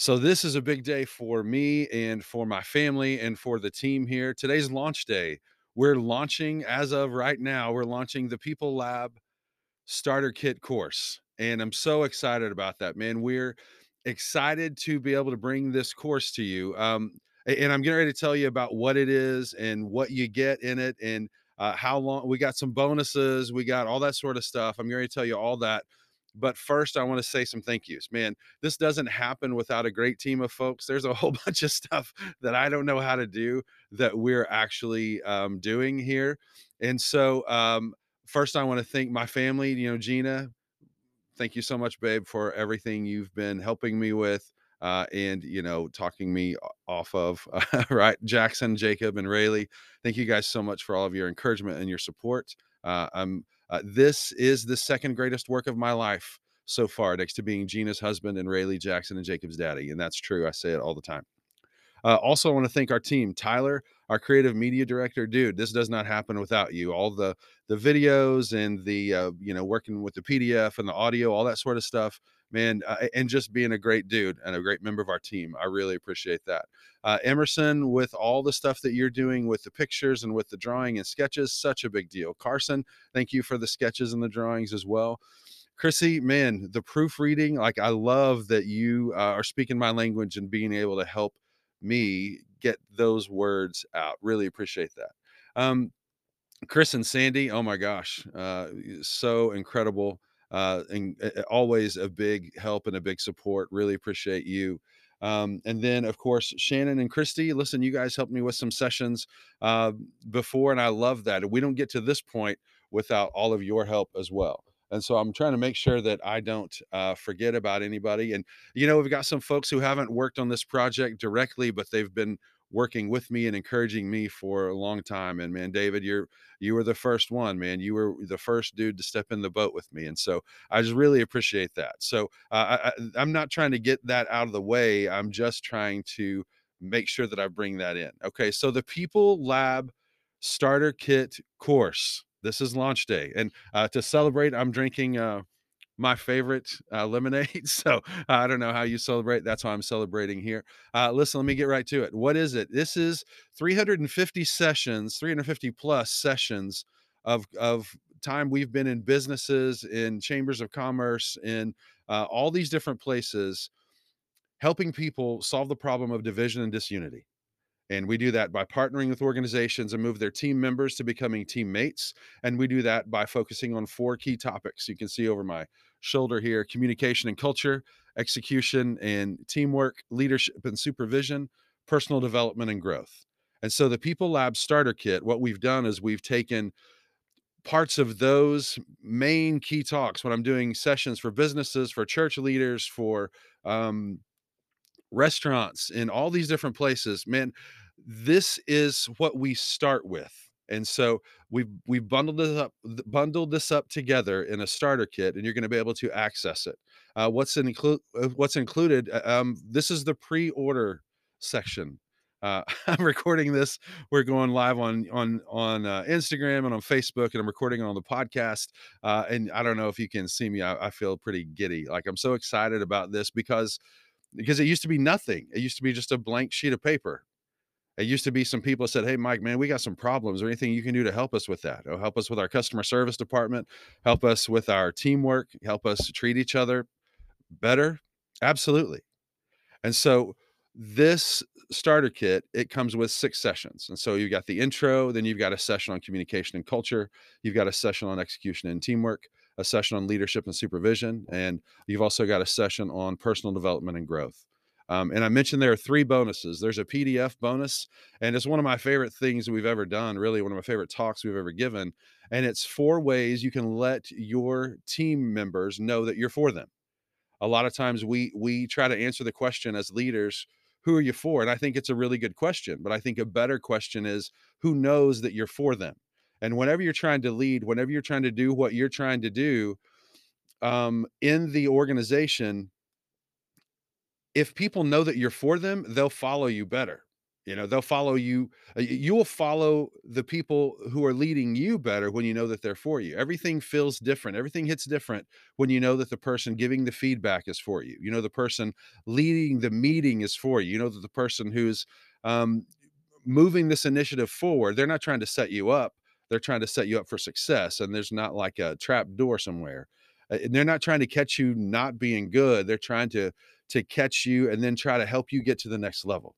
So this is a big day for me and for my family and for the team here. Today's launch day. We're launching, as of right now, we're launching the People Lab Starter Kit Course. And I'm so excited about that, man. We're excited to be able to bring this course to you. And I'm getting ready to tell you about what it is and what you get in it and how long. We got some bonuses. We got all that sort of stuff. I'm going to tell you all that. But first, I want to say some thank yous. Man, this doesn't happen without a great team of folks. There's a whole bunch of stuff that I don't know how to do that we're actually doing here. And so first, I want to thank my family. You know, Gina, thank you so much, babe, for everything you've been helping me with and, you know, talking me off of, right? Jackson, Jacob, and Rayleigh, thank you guys so much for all of your encouragement and your support. This is the second greatest work of my life so far, next to being Gina's husband and Rayleigh, Jackson, and Jacob's daddy. And that's true. I say it all the time. Also, I want to thank our team, Tyler, our creative media director. Dude, this does not happen without you. All the videos and the, you know, working with the PDF and the audio, all that sort of stuff, man, and just being a great dude and a great member of our team. I really appreciate that. Emerson, with all the stuff that you're doing with the pictures and with the drawing and sketches, such a big deal. Carson, thank you for the sketches and the drawings as well. Chrissy, man, the proofreading, like I love that you are speaking my language and being able to help me get those words out. Really appreciate that. Chris and Sandy, oh my gosh, so incredible. And always a big help and a big support. Really appreciate you. And then, of course, Shannon and Christy, listen, you guys helped me with some sessions before, and I love that. We don't get to this point without all of your help as well. And so I'm trying to make sure that I don't forget about anybody. And, you know, we've got some folks who haven't worked on this project directly, but they've been working with me and encouraging me for a long time. And man, David, you were the first one, man. You were the first dude to step in the boat with me. And so I just really appreciate that. So I'm not trying to get that out of the way. I'm just trying to make sure that I bring that in. Okay. So the People Lab Starter Kit Course, this is launch day. And to celebrate, I'm drinking my favorite lemonade. So I don't know how you celebrate. That's why I'm celebrating here. Listen, let me get right to it. What is it? This is 350 sessions, 350 plus sessions of time we've been in businesses, in chambers of commerce, in all these different places, helping people solve the problem of division and disunity. And we do that by partnering with organizations and move their team members to becoming teammates. And we do that by focusing on four key topics. You can see over my shoulder here: communication and culture, execution and teamwork, leadership and supervision, personal development and growth. And so the People Lab Starter Kit, what we've done is we've taken parts of those main key talks when I'm doing sessions for businesses, for church leaders, for restaurants, in all these different places, man. This is what we start with. And so we've bundled this up together in a starter kit, and you're going to be able to access it. What's included? This is the pre-order section. I'm recording this. We're going live on Instagram and on Facebook, and I'm recording it on the podcast. And I don't know if you can see me. I feel pretty giddy. Like, I'm so excited about this because it used to be nothing. It used to be just a blank sheet of paper. It used to be some people said, "Hey, Mike, man, we got some problems. Or anything you can do to help us with that? Or help us with our customer service department, help us with our teamwork, help us treat each other better." Absolutely. And so this starter kit, it comes with 6 sessions. And so you've got the intro, then you've got a session on communication and culture. You've got a session on execution and teamwork, a session on leadership and supervision, and you've also got a session on personal development and growth. And I mentioned there are 3 bonuses. There's a PDF bonus, and it's one of my favorite things we've ever done, really one of my favorite talks we've ever given. And it's 4 ways you can let your team members know that you're for them. A lot of times we try to answer the question as leaders, who are you for? And I think it's a really good question, but I think a better question is, who knows that you're for them? And whenever you're trying to lead, whenever you're trying to do what you're trying to do in the organization, if people know that you're for them, they'll follow you better. You know, they'll follow you. You'll follow the people who are leading you better when you know that they're for you. Everything feels different. Everything hits different when you know that the person giving the feedback is for you. You know, the person leading the meeting is for you. You know that the person who's moving this initiative forward, they're not trying to set you up. They're trying to set you up for success. And there's not like a trap door somewhere. And they're not trying to catch you not being good. They're trying to catch you and then try to help you get to the next level.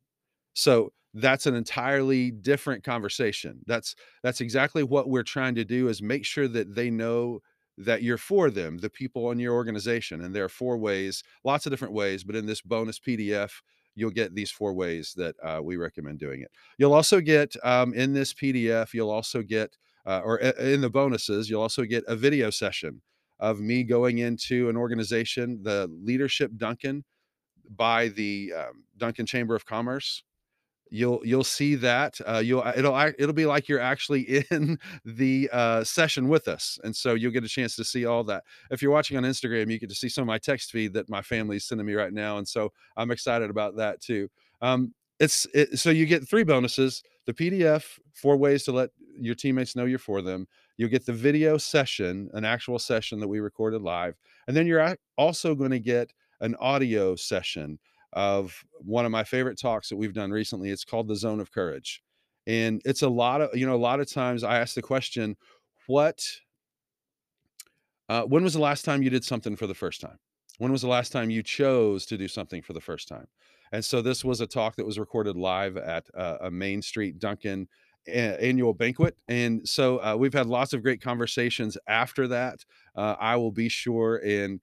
So that's an entirely different conversation. That's exactly what we're trying to do, is make sure that they know that you're for them, the people in your organization. And there are four ways, lots of different ways, but in this bonus PDF, you'll get these four ways that we recommend doing it. You'll also get in this PDF, you'll also get, or in the bonuses, you'll also get a video session of me going into an organization, the Leadership Duncan by the Duncan Chamber of Commerce. You'll see that it'll be like you're actually in the session with us, and so you'll get a chance to see all that. If you're watching on Instagram, you get to see some of my text feed that my family's sending me right now, and so I'm excited about that too. So you get three bonuses: the PDF, four ways to let your teammates know you're for them. You'll get the video session, an actual session that we recorded live, and then you're also going to get an audio session of one of my favorite talks that we've done recently. It's called The Zone of Courage. And it's a lot of times I ask the question, when was the last time you did something for the first time? When was the last time you chose to do something for the first time? And so this was a talk that was recorded live at a Main Street Duncan annual banquet. And so we've had lots of great conversations after that. I will be sure and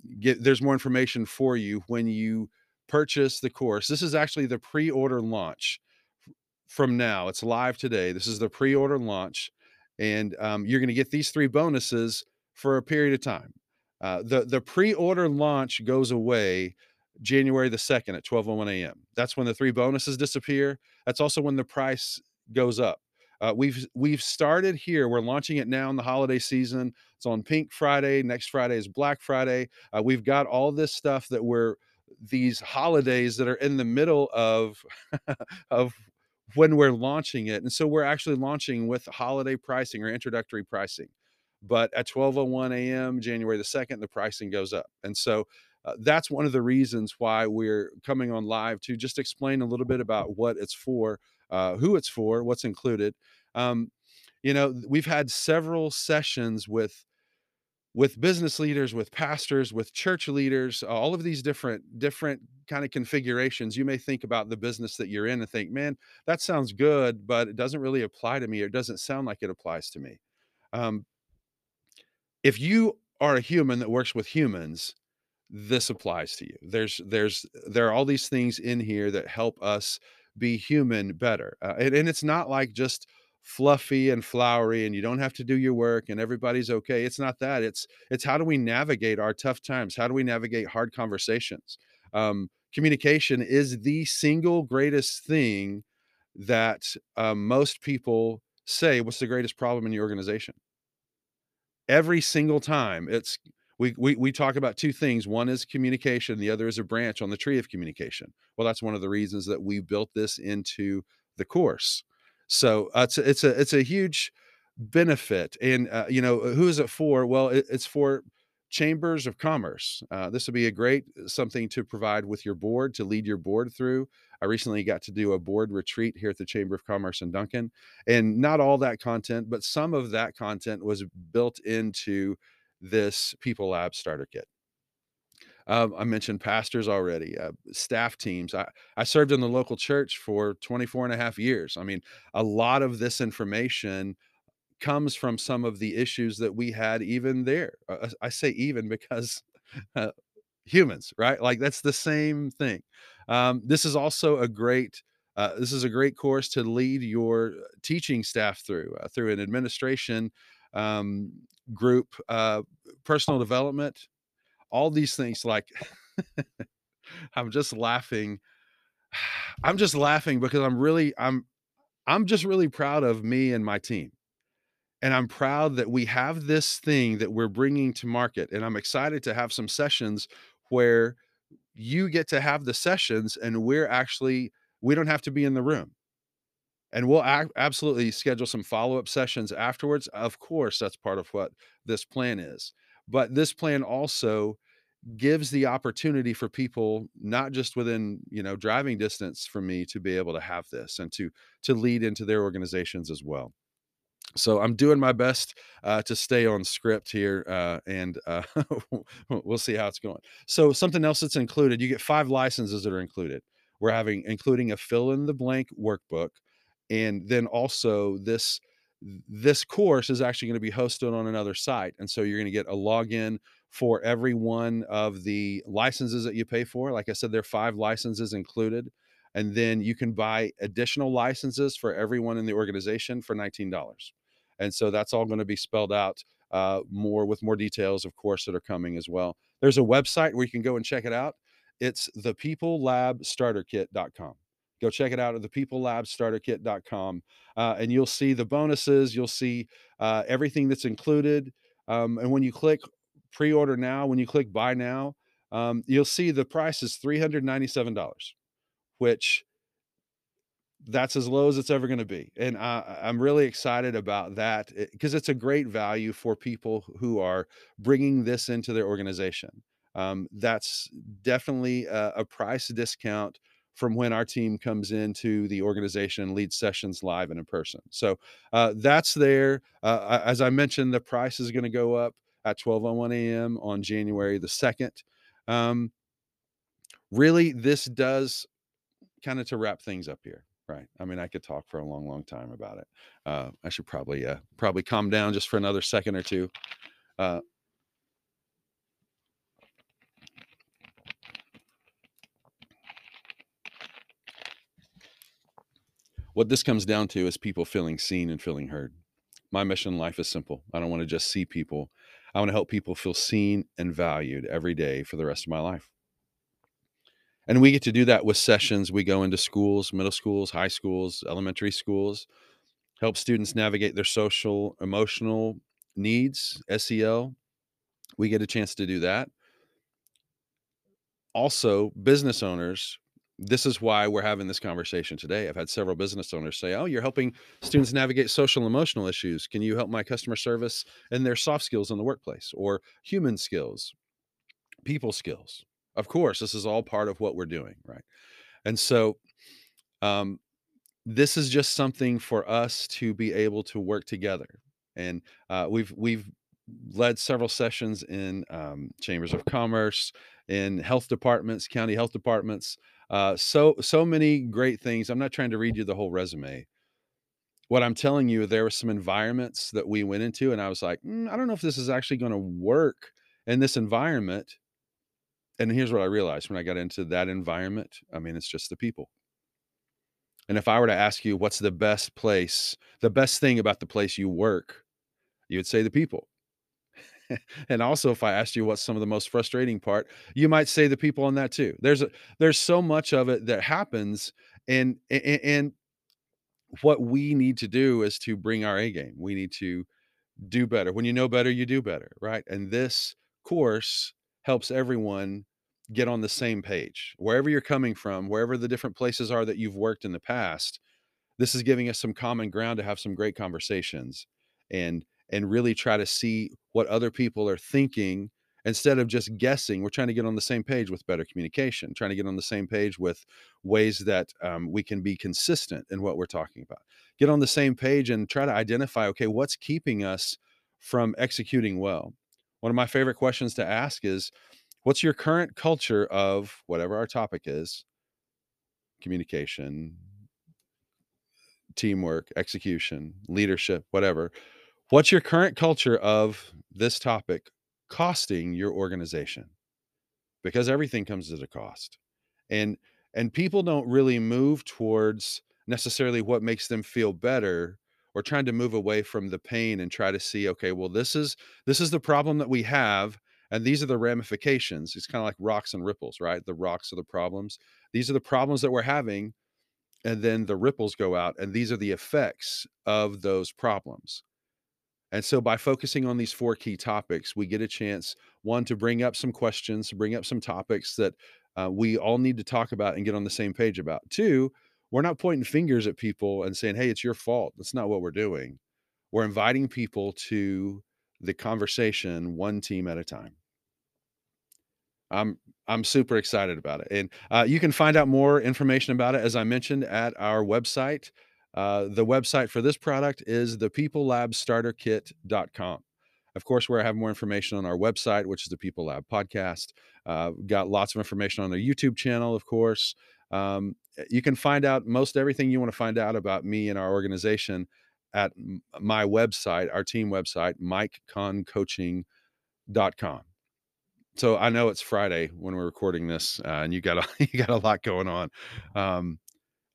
there's more information for you when you purchase the course. This is actually the pre-order launch from now. It's live today. This is the pre-order launch, and you're going to get these three bonuses for a period of time. The pre-order launch goes away January the 2nd at 12:01 a.m. That's when the three bonuses disappear. That's also when the price goes up. We've started here. We're launching it now in the holiday season. It's on Pink Friday. Next Friday is Black Friday. We've got all this stuff that these holidays that are in the middle of, of when we're launching it. And so we're actually launching with holiday pricing or introductory pricing, but at 12:01 a.m. January the 2nd, the pricing goes up. And so that's one of the reasons why we're coming on live to just explain a little bit about what it's for, who it's for, what's included. You know, we've had several sessions with business leaders, with pastors, with church leaders, all of these different kind of configurations. You may think about the business that you're in and think, man, that sounds good, but it doesn't really apply to me, or it doesn't sound like it applies to me. If you are a human that works with humans, this applies to you. There are all these things in here that help us be human better. And it's not like just fluffy and flowery and you don't have to do your work and everybody's okay. It's not that. It's how do we navigate our tough times? How do we navigate hard conversations? Communication is the single greatest thing that most people say, what's the greatest problem in your organization? Every single time it's, we talk about two things. One is communication. The other is a branch on the tree of communication. Well, that's one of the reasons that we built this into the course. So it's a huge benefit. And you know, who is it for? Well, it's for chambers of commerce. This would be a great something to provide with your board, to lead your board through. I recently got to do a board retreat here at the Chamber of Commerce in Duncan, and not all that content, but some of that content was built into this People Lab Starter Kit. I mentioned pastors already, staff teams. I served in the local church for 24.5 years. I mean, a lot of this information comes from some of the issues that we had even there. I say even because humans, right? Like that's the same thing. This is also a great course to lead your teaching staff through, through an administration group, personal development, all these things. Like I'm just laughing because I'm just really proud of me and my team, and I'm proud that we have this thing that we're bringing to market. And I'm excited to have some sessions where you get to have the sessions and we're actually we don't have to be in the room. And we'll absolutely schedule some follow-up sessions afterwards. Of course, that's part of what this plan is. But this plan also gives the opportunity for people, not just within, you know, driving distance from me, to be able to have this and to lead into their organizations as well. So I'm doing my best to stay on script here, and we'll see how it's going. So something else that's included, you get 5 licenses that are included. We're having, including a fill-in-the-blank workbook. And then also this course is actually going to be hosted on another site. And so you're going to get a login for every one of the licenses that you pay for. Like I said, there are 5 licenses included. And then you can buy additional licenses for everyone in the organization for $19. And so that's all going to be spelled out with more details, of course, that are coming as well. There's a website where you can go and check it out. It's the PeopleLabStarterKit.com. Go check it out at the PeopleLabStarterKit.com, and you'll see the bonuses. You'll see everything that's included. And when you click pre-order now, when you click buy now, you'll see the price is $397, which that's as low as it's ever going to be. And I'm really excited about that because it's a great value for people who are bringing this into their organization. That's definitely a price discount from when our team comes into the organization and leads sessions live and in person. So that's there. As I mentioned, the price is going to go up at 12:01 a.m. on January the 2nd. Really, this does kind of to wrap things up here, right? I mean, I could talk for a long, long time about it. I should probably calm down just for another second or two. What this comes down to is people feeling seen and feeling heard. My mission in life is simple. I don't want to just see people. I want to help people feel seen and valued every day for the rest of my life. And we get to do that with sessions. We go into schools, middle schools, high schools, elementary schools, help students navigate their social, emotional needs, SEL. We get a chance to do that. Also, business owners, this is why we're having this conversation today. I've had several business owners say, oh, you're helping students navigate social and emotional issues. Can you help my customer service and their soft skills in the workplace, or human skills, people skills? Of course, this is all part of what we're doing, right? And so this is just something for us to be able to work together. And we've led several sessions in chambers of commerce, in health departments, county health departments, so many great things. I'm not trying to read you the whole resume. What I'm telling you, there were some environments that we went into and I was like, I don't know if this is actually going to work in this environment. And here's what I realized when I got into that environment. I mean, it's just the people. And if I were to ask you, what's the best place, the best thing about the place you work, you would say the people. And also, if I asked you what's some of the most frustrating part, you might say the people on that too. There's so much of it that happens, and what we need to do is to bring our A game. We need to do better. When you know better, you do better, right? And this course helps everyone get on the same page. Wherever you're coming from, wherever the different places are that you've worked in the past, this is giving us some common ground to have some great conversations and really try to see what other people are thinking instead of just guessing. We're trying to get on the same page with better communication, trying to get on the same page with ways that we can be consistent in what we're talking about. Get on the same page and try to identify, okay, what's keeping us from executing well? One of my favorite questions to ask is, what's your current culture of whatever our topic is? Communication, teamwork, execution, leadership, whatever. What's your current culture of this topic costing your organization? Because everything comes at a cost. And people don't really move towards necessarily what makes them feel better, or trying to move away from the pain and try to see, okay, well, this is the problem that we have, and these are the ramifications. It's kind of like rocks and ripples, right? The rocks are the problems. These are the problems that we're having, and then the ripples go out, and these are the effects of those problems. And so by focusing on these 4 key topics, we get a chance, one, to bring up some questions, bring up some topics that we all need to talk about and get on the same page about. 2, We're not pointing fingers at people and saying, hey, it's your fault. That's not what we're doing. We're inviting people to the conversation one team at a time. I'm super excited about it. And you can find out more information about it, as I mentioned, at our website. The website for this product is the PeopleLabStarterKit.com. Of course, where I have more information on our website, which is the People Lab podcast. Got lots of information on their YouTube channel, of course. You can find out most everything you want to find out about me and our organization at my website, our team website, MikeConnCoaching.com. So I know it's Friday when we're recording this, and you got a lot going on.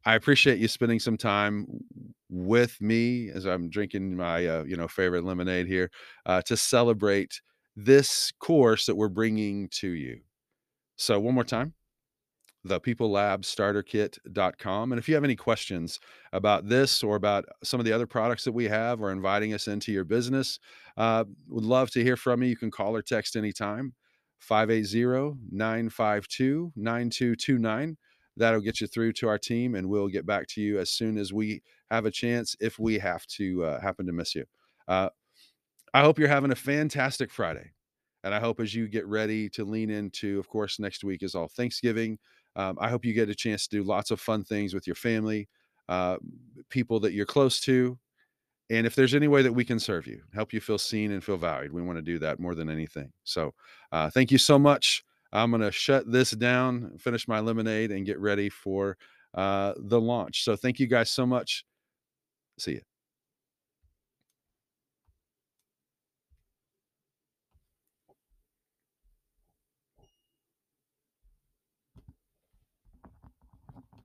I appreciate you spending some time with me as I'm drinking my favorite lemonade here to celebrate this course that we're bringing to you. So one more time, thepeoplelabstarterkit.com. And if you have any questions about this or about some of the other products that we have or inviting us into your business, would love to hear from you. You can call or text anytime, 580-952-9229. That'll get you through to our team, and we'll get back to you as soon as we have a chance, if we have to happen to miss you. I hope you're having a fantastic Friday, and I hope as you get ready to lean into, of course, next week is all Thanksgiving. I hope you get a chance to do lots of fun things with your family, people that you're close to. And if there's any way that we can serve you, help you feel seen and feel valued, we want to do that more than anything. So thank you so much. I'm going to shut this down, finish my lemonade, and get ready for the launch. So thank you guys so much. See you.